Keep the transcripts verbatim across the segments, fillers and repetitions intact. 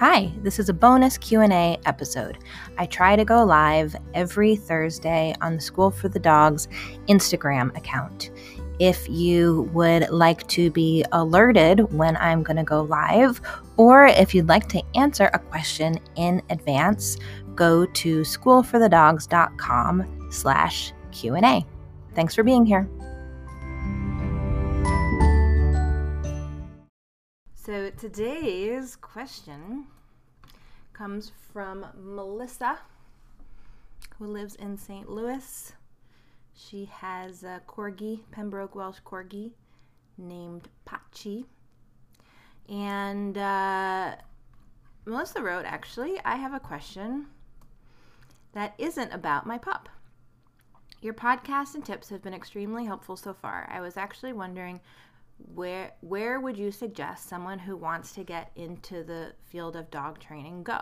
Hi, this is a bonus Q and A episode. I try to go live every Thursday on the School for the Dogs Instagram account. If you would like to be alerted when I'm going to go live, or if you'd like to answer a question in advance, go to schoolforthedogs.com slash Q&A. Thanks for being here. So today's question comes from Melissa, who lives in Saint Louis. She has a corgi, Pembroke Welsh corgi, named Pachi. And uh, Melissa wrote, actually, I have a question that isn't about my pup. Your podcast and tips have been extremely helpful so far. I was actually wondering, where where would you suggest someone who wants to get into the field of dog training go?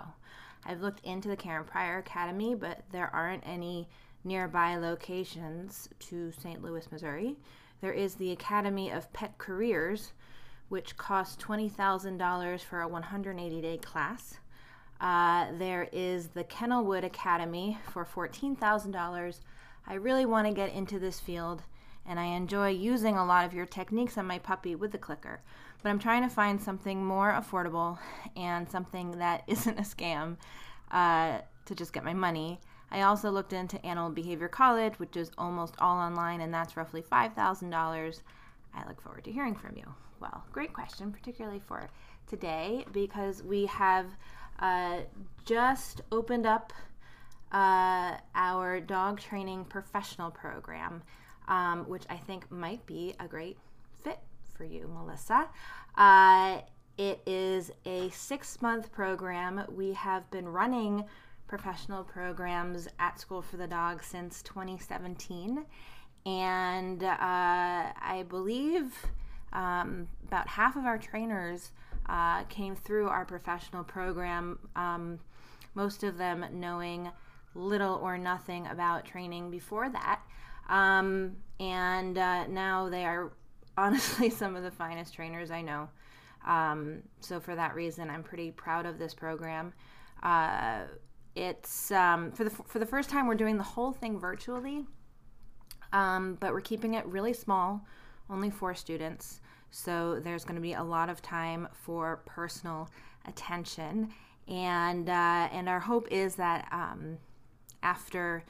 I've looked into the Karen Pryor Academy, but there aren't any nearby locations to Saint Louis, Missouri. There is the Academy of Pet Careers, which costs twenty thousand dollars for a one hundred eighty day class. Uh, there is the Kenilwood Academy for fourteen thousand dollars. I really want to get into this field, and I enjoy using a lot of your techniques on my puppy with the clicker, but I'm trying to find something more affordable and something that isn't a scam uh, to just get my money. I also looked into Animal Behavior College, which is almost all online, and that's roughly five thousand dollars. I look forward to hearing from you. Well, great question, particularly for today, because we have uh, just opened up uh, our dog training professional program, Um, which I think might be a great fit for you, Melissa. Uh, it is a six-month program. We have been running professional programs at School for the Dog since twenty seventeen, and uh, I believe um, about half of our trainers uh, came through our professional program, um, most of them knowing little or nothing about training before that. Um, and, uh, now they are honestly some of the finest trainers I know. Um, so for that reason, I'm pretty proud of this program. Uh, it's, um, for the, for the first time, we're doing the whole thing virtually. Um, but we're keeping it really small, only four students. So there's going to be a lot of time for personal attention. And, uh, and our hope is that, um, after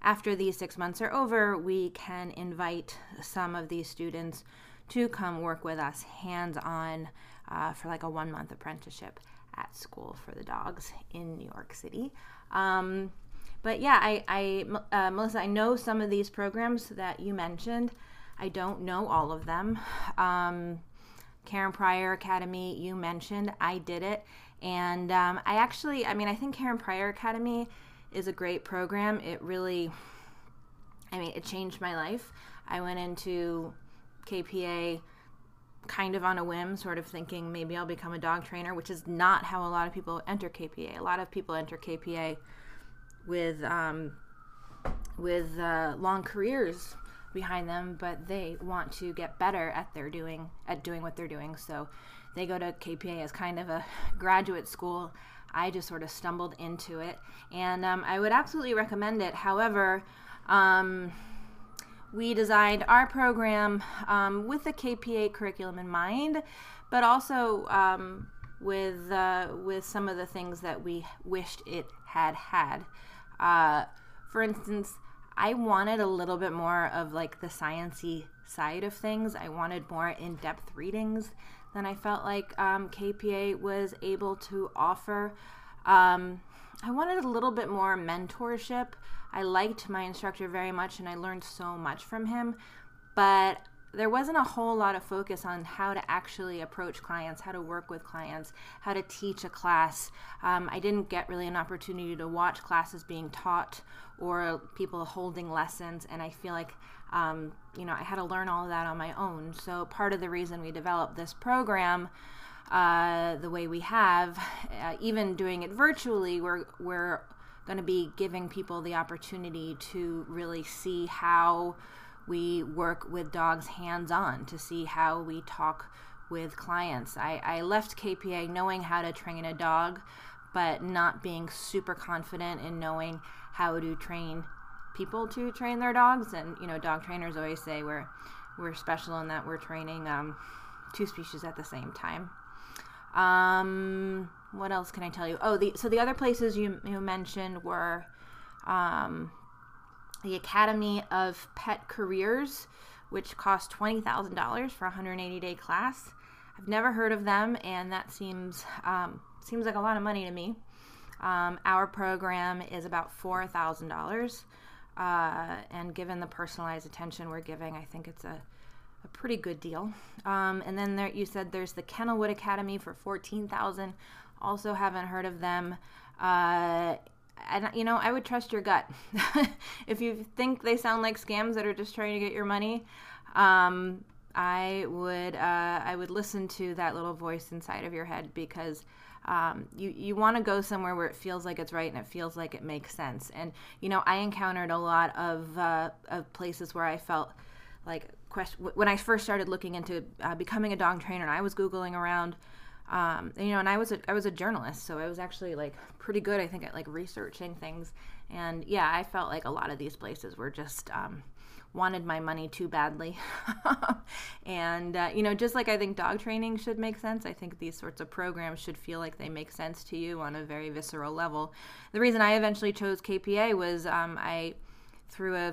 After these six months are over, we can invite some of these students to come work with us hands-on uh, for like a one-month apprenticeship at School for the Dogs in New York City. Um, but yeah, I, I uh, Melissa, I know some of these programs that you mentioned. I don't know all of them. Um, Karen Pryor Academy, you mentioned. I did it. And um, I actually, I mean, I think Karen Pryor Academy is a great program. It really, I mean, it changed my life. I went into K P A kind of on a whim, sort of thinking maybe I'll become a dog trainer, which is not how a lot of people enter K P A. A lot of people enter K P A with um, with uh, long careers behind them, but they want to get better at their doing at doing what they're doing. So they go to K P A as kind of a graduate school. I just sort of stumbled into it, and um, I would absolutely recommend it. However, um, we designed our program um, with the K P A curriculum in mind, but also um, with uh, with some of the things that we wished it had had. Uh, for instance, I wanted a little bit more of like the sciencey side of things. I wanted more in-depth readings than I felt like um, K P A was able to offer. Um, I wanted a little bit more mentorship. I liked my instructor very much, and I learned so much from him, but there wasn't a whole lot of focus on how to actually approach clients, how to work with clients, how to teach a class. Um, I didn't get really an opportunity to watch classes being taught or people holding lessons, and I feel like Um, you know, I had to learn all of that on my own. So part of the reason we developed this program uh, the way we have, uh, even doing it virtually, we're we're going to be giving people the opportunity to really see how we work with dogs hands-on, to see how we talk with clients. I, I left K P A knowing how to train a dog, but not being super confident in knowing how to train people to train their dogs. And, you know, dog trainers always say we're we're special in that we're training um, two species at the same time. Um, what else can I tell you? Oh, the, so the other places you, you mentioned were um, the Academy of Pet Careers, which costs twenty thousand dollars for a one hundred eighty day class. I've never heard of them, and that seems um, seems like a lot of money to me. Um, our program is about four thousand dollars, uh, and given the personalized attention we're giving, I think it's a, a pretty good deal. Um, and then there, you said there's the Kenilwood Academy for fourteen thousand dollars. Also haven't heard of them. Uh, and, you know, I would trust your gut. If you think they sound like scams that are just trying to get your money, um, I would uh, I would listen to that little voice inside of your head, because Um, you, you want to go somewhere where it feels like it's right and it feels like it makes sense. And, you know, I encountered a lot of, uh, of places where I felt like quest- when I first started looking into uh, becoming a dog trainer, and I was Googling around, um, and, you know, and I was, a, I was a journalist, so I was actually like pretty good, I think, at like researching things. And yeah, I felt like a lot of these places were just, um, wanted my money too badly. And, uh, you know, just like I think dog training should make sense, I think these sorts of programs should feel like they make sense to you on a very visceral level. The reason I eventually chose K P A was um, I, through a,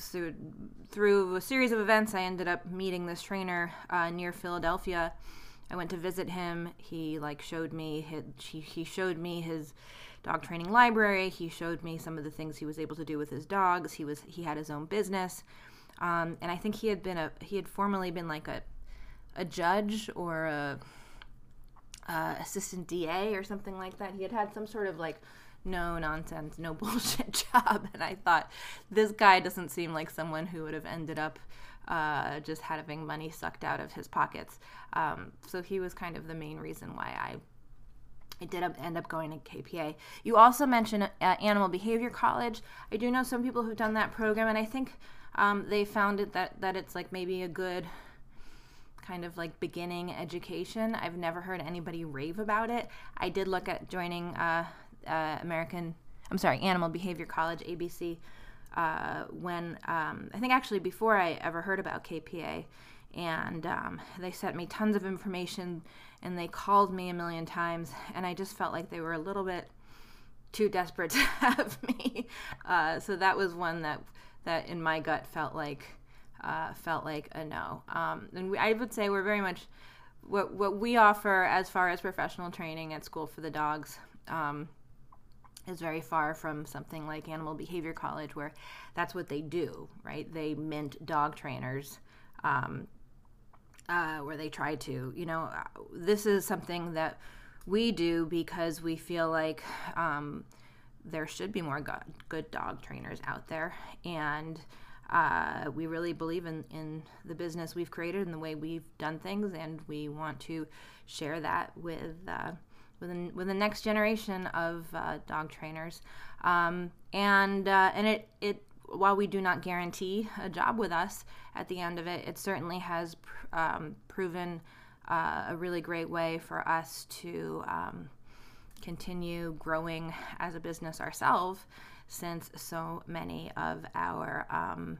through a series of events, I ended up meeting this trainer uh, near Philadelphia. I went to visit him. He like showed me his, he, he showed me his dog training library. He showed me some of the things he was able to do with his dogs. He was he had his own business, um, and I think he had been a he had formerly been like a a judge or a, a assistant D A or something like that. He had had some sort of like no nonsense, no bullshit job, and I thought, this guy doesn't seem like someone who would have ended up Uh, just having money sucked out of his pockets. Um, so he was kind of the main reason why I, I did up, end up going to K P A. You also mentioned uh, Animal Behavior College. I do know some people who've done that program, and I think um, they found it that, that it's like maybe a good kind of like beginning education. I've never heard anybody rave about it. I did look at joining uh, uh, American, I'm sorry, Animal Behavior College, A B C, Uh, when, um, I think actually before I ever heard about K P A, and um, they sent me tons of information, and they called me a million times, and I just felt like they were a little bit too desperate to have me. Uh, so that was one that, that in my gut felt like, uh, felt like a no. Um, and we, I would say we're very much, what, what we offer as far as professional training at School for the Dogs, um, is very far from something like Animal Behavior College, where that's what they do, right? They mint dog trainers, um, uh, where they try to, you know, this is something that we do because we feel like um, there should be more go- good dog trainers out there. And uh, we really believe in, in the business we've created and the way we've done things, and we want to share that with uh With the, with the next generation of uh, dog trainers, um, and uh, and it it while we do not guarantee a job with us at the end of it, it certainly has pr- um, proven uh, a really great way for us to um, continue growing as a business ourselves, since so many of our um,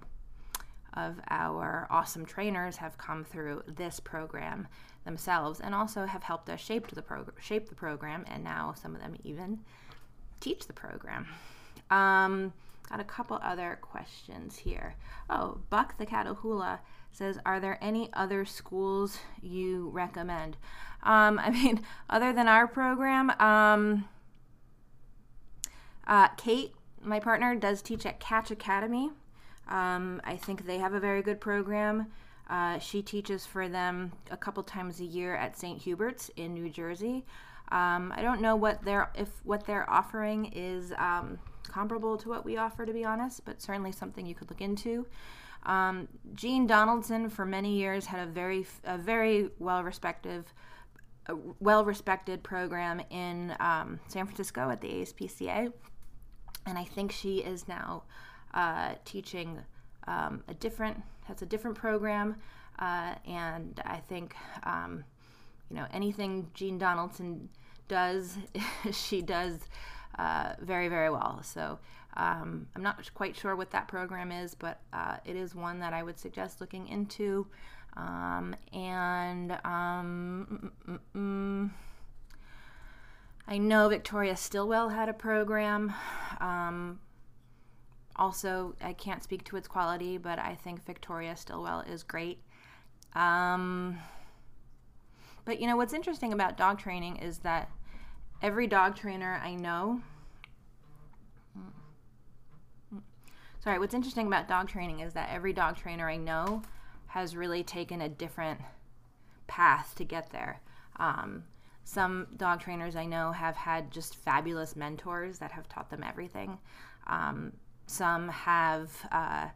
of our awesome trainers have come through this program themselves, and also have helped us shape the program, shape the program, and now some of them even teach the program. Um, got a couple other questions here. Oh, Buck the Catahoula says, "Are there any other schools you recommend?" Um, I mean, other than our program, um, uh, Kate, my partner, does teach at Catch Academy. Um, I think they have a very good program. Uh, she teaches for them a couple times a year at Saint Hubert's in New Jersey. Um, I don't know what they're, if what they're offering is um, comparable to what we offer, to be honest, but certainly something you could look into. Um, Jean Donaldson, for many years, had a very, a very well-respected, a well-respected program in um, San Francisco at the A S P C A, and I think she is now uh, teaching. Um, a different, that's a different program. Uh, and I think, um, you know, anything Jean Donaldson does, she does uh, very, very well. So um, I'm not quite sure what that program is, but uh, it is one that I would suggest looking into. Um, and um, mm, mm, mm, I know Victoria Stilwell had a program. Um, also, I can't speak to its quality, but I think Victoria Stilwell is great. Um, but you know, what's interesting about dog training is that every dog trainer I know, sorry, what's interesting about dog training is that every dog trainer I know has really taken a different path to get there. Um, Some dog trainers I know have had just fabulous mentors that have taught them everything. Um, some have uh,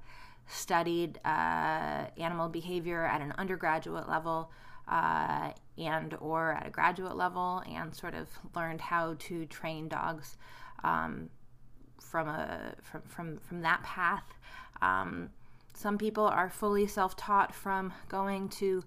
studied uh, animal behavior at an undergraduate level uh, and or at a graduate level, and sort of learned how to train dogs um, from a from from from that path. Um, some people are fully self-taught from going to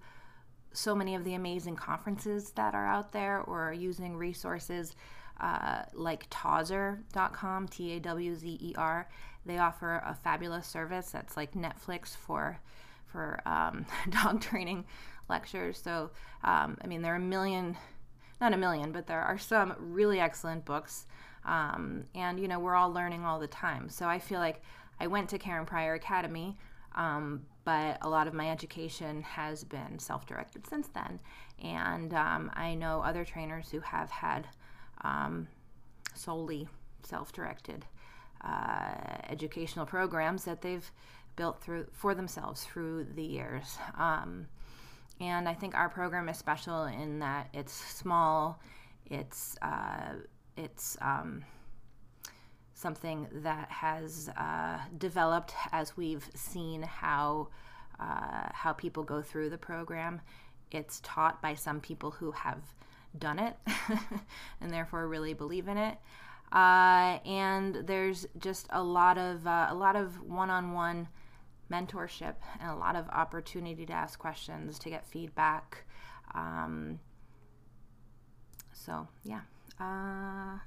so many of the amazing conferences that are out there, or using resources uh, like Tawzer dot com, T A W Z E R. They offer a fabulous service that's like Netflix for for um, dog training lectures. So, um, I mean, there are a million, not a million, but there are some really excellent books. Um, and, you know, we're all learning all the time. So I feel like I went to Karen Pryor Academy, um, but a lot of my education has been self-directed since then. And um, I know other trainers who have had um, solely self-directed uh, educational programs that they've built through for themselves through the years. Um, and I think our program is special in that it's small, it's, uh, it's um, something that has uh, developed as we've seen how uh, how people go through the program. It's taught by some people who have done it and therefore really believe in it. Uh, and there's just a lot of uh, a lot of one-on-one mentorship and a lot of opportunity to ask questions, to get feedback. Um, so yeah, uh,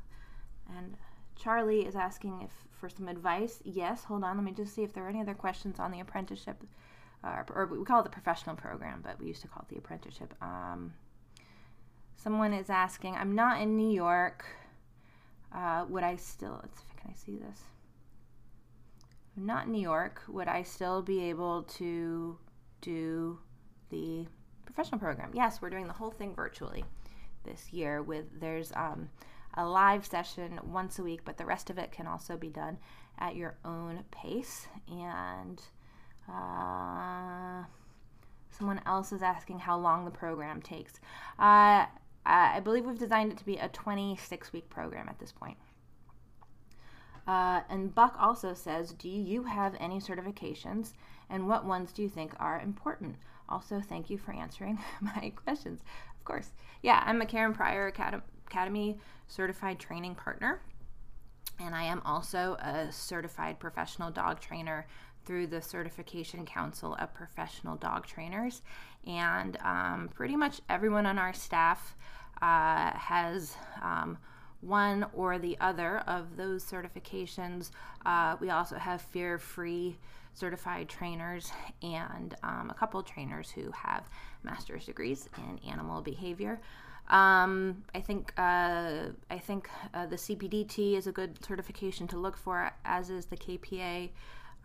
and. Charlie is asking if for some advice. Yes, hold on. Let me just see if there are any other questions on the apprenticeship, uh, or we call it the professional program, but we used to call it the apprenticeship. Um, someone is asking, I'm not in New York. Uh, would I still, let's, can I see this? I'm not in New York. Would I still be able to do the professional program? Yes, we're doing the whole thing virtually this year with, there's, um, a live session once a week, but the rest of it can also be done at your own pace. And uh, someone else is asking how long the program takes. Uh, I believe we've designed it to be a twenty-six week program at this point. Uh, and Buck also says, do you have any certifications, and what ones do you think are important? Also, thank you for answering my questions. Of course. Yeah, I'm a Karen Pryor Academy. Academy certified training partner, and I am also a certified professional dog trainer through the Certification Council of Professional Dog Trainers. And um, pretty much everyone on our staff uh, has um, one or the other of those certifications. Uh, we also have fear-free certified trainers and um, a couple trainers who have master's degrees in animal behavior. Um, I think uh, I think uh, the C P D T is a good certification to look for, as is the K P A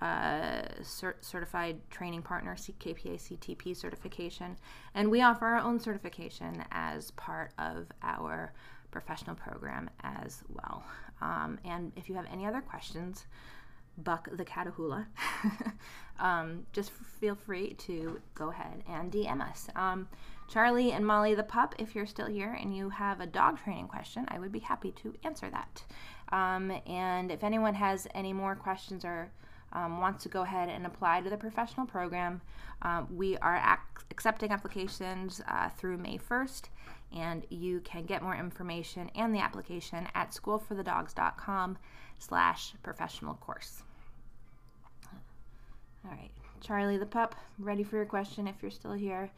uh, cert- Certified Training Partner, C K P A C T P certification, and we offer our own certification as part of our professional program as well. Um, and if you have any other questions, Buck the Catahoula, um, just feel free to go ahead and D M us. Um, Charlie and Molly the pup, if you're still here and you have a dog training question, I would be happy to answer that. Um, and if anyone has any more questions or um, wants to go ahead and apply to the professional program, um, we are ac- accepting applications uh, through May first, and you can get more information and the application at school for the dogs dot com slash professional course. All right, Charlie the pup, ready for your question if you're still here.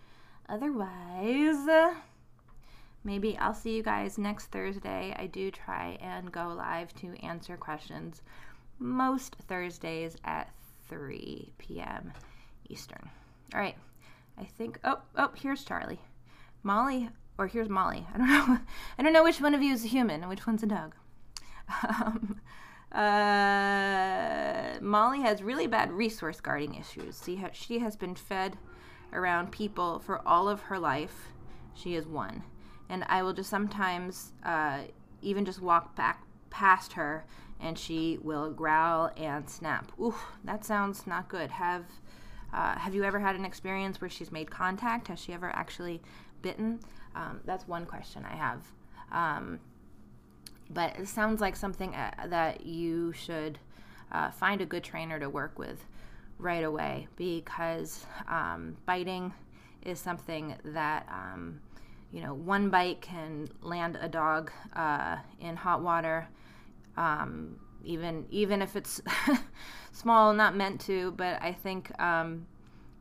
Otherwise, maybe I'll see you guys next Thursday. I do try and go live to answer questions most Thursdays at three p m Eastern. All right. I think, oh, oh, here's Charlie. Molly, or here's Molly. I don't know. I don't know which one of you is a human and which one's a dog. Um, uh, Molly has really bad resource guarding issues. See how she has been fed around people for all of her life. She is one. And I will just sometimes uh, even just walk back past her and she will growl and snap. Oof, that sounds not good. Have Uh, have you ever had an experience where she's made contact? Has she ever actually bitten? Um, that's one question I have. Um, but it sounds like something uh, that you should uh, find a good trainer to work with right away, because um, biting is something that, um, you know, one bite can land a dog uh, in hot water, um, even even if it's small, not meant to. But I think um,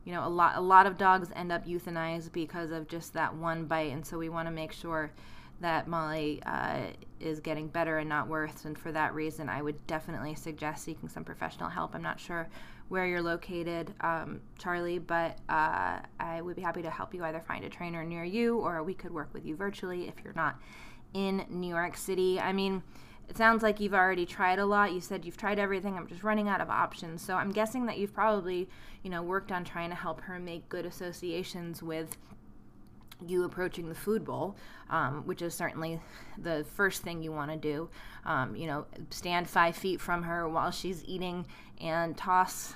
you know, a lot a lot of dogs end up euthanized because of just that one bite, and so we want to make sure that Molly uh, is getting better and not worse. And for that reason, I would definitely suggest seeking some professional help. I'm not sure where you're located, um, Charlie, but uh, I would be happy to help you either find a trainer near you, or we could work with you virtually if you're not in New York City. I mean, it sounds like you've already tried a lot. You said you've tried everything. I'm just running out of options. So I'm guessing that you've probably, you know, worked on trying to help her make good associations with you approaching the food bowl, um, which is certainly the first thing you want to do. Um, you know, stand five feet from her while she's eating and toss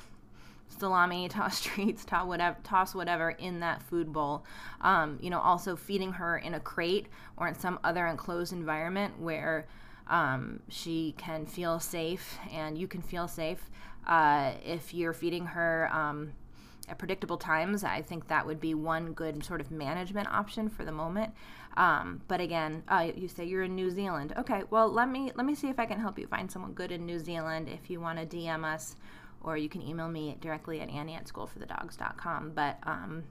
salami, toss treats, toss whatever, toss whatever in that food bowl. Um, you know, also feeding her in a crate or in some other enclosed environment where Um, she can feel safe and you can feel safe. Uh, if you're feeding her um, at predictable times, I think that would be one good sort of management option for the moment. Um, but again, uh, you say you're in New Zealand. Okay, well, let me let me see if I can help you find someone good in New Zealand. If you want to D M us, or you can email me directly at annie at school for the dogs dot com. But um,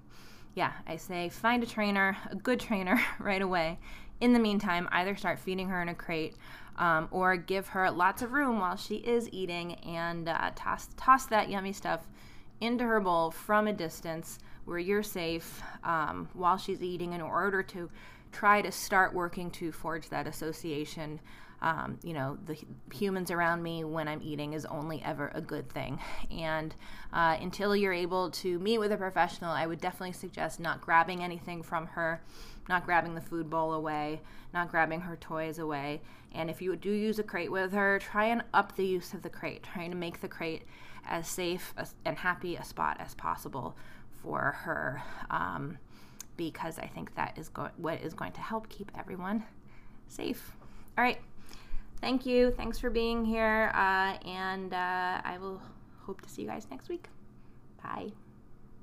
yeah, I say find a trainer, a good trainer, right away. In the meantime, either start feeding her in a crate um, or give her lots of room while she is eating, and uh, toss, toss that yummy stuff into her bowl from a distance where you're safe um, while she's eating, in order to try to start working to forge that association. Um, you know, the humans around me when I'm eating is only ever a good thing. And uh, until you're able to meet with a professional, I would definitely suggest not grabbing anything from her, not grabbing the food bowl away, not grabbing her toys away. And if you do use a crate with her, try and up the use of the crate, trying to make the crate as safe and happy a spot as possible for her, um, because I think that is go- what is going to help keep everyone safe. All right. Thank you. Thanks for being here. Uh, and uh, I will hope to see you guys next week. Bye.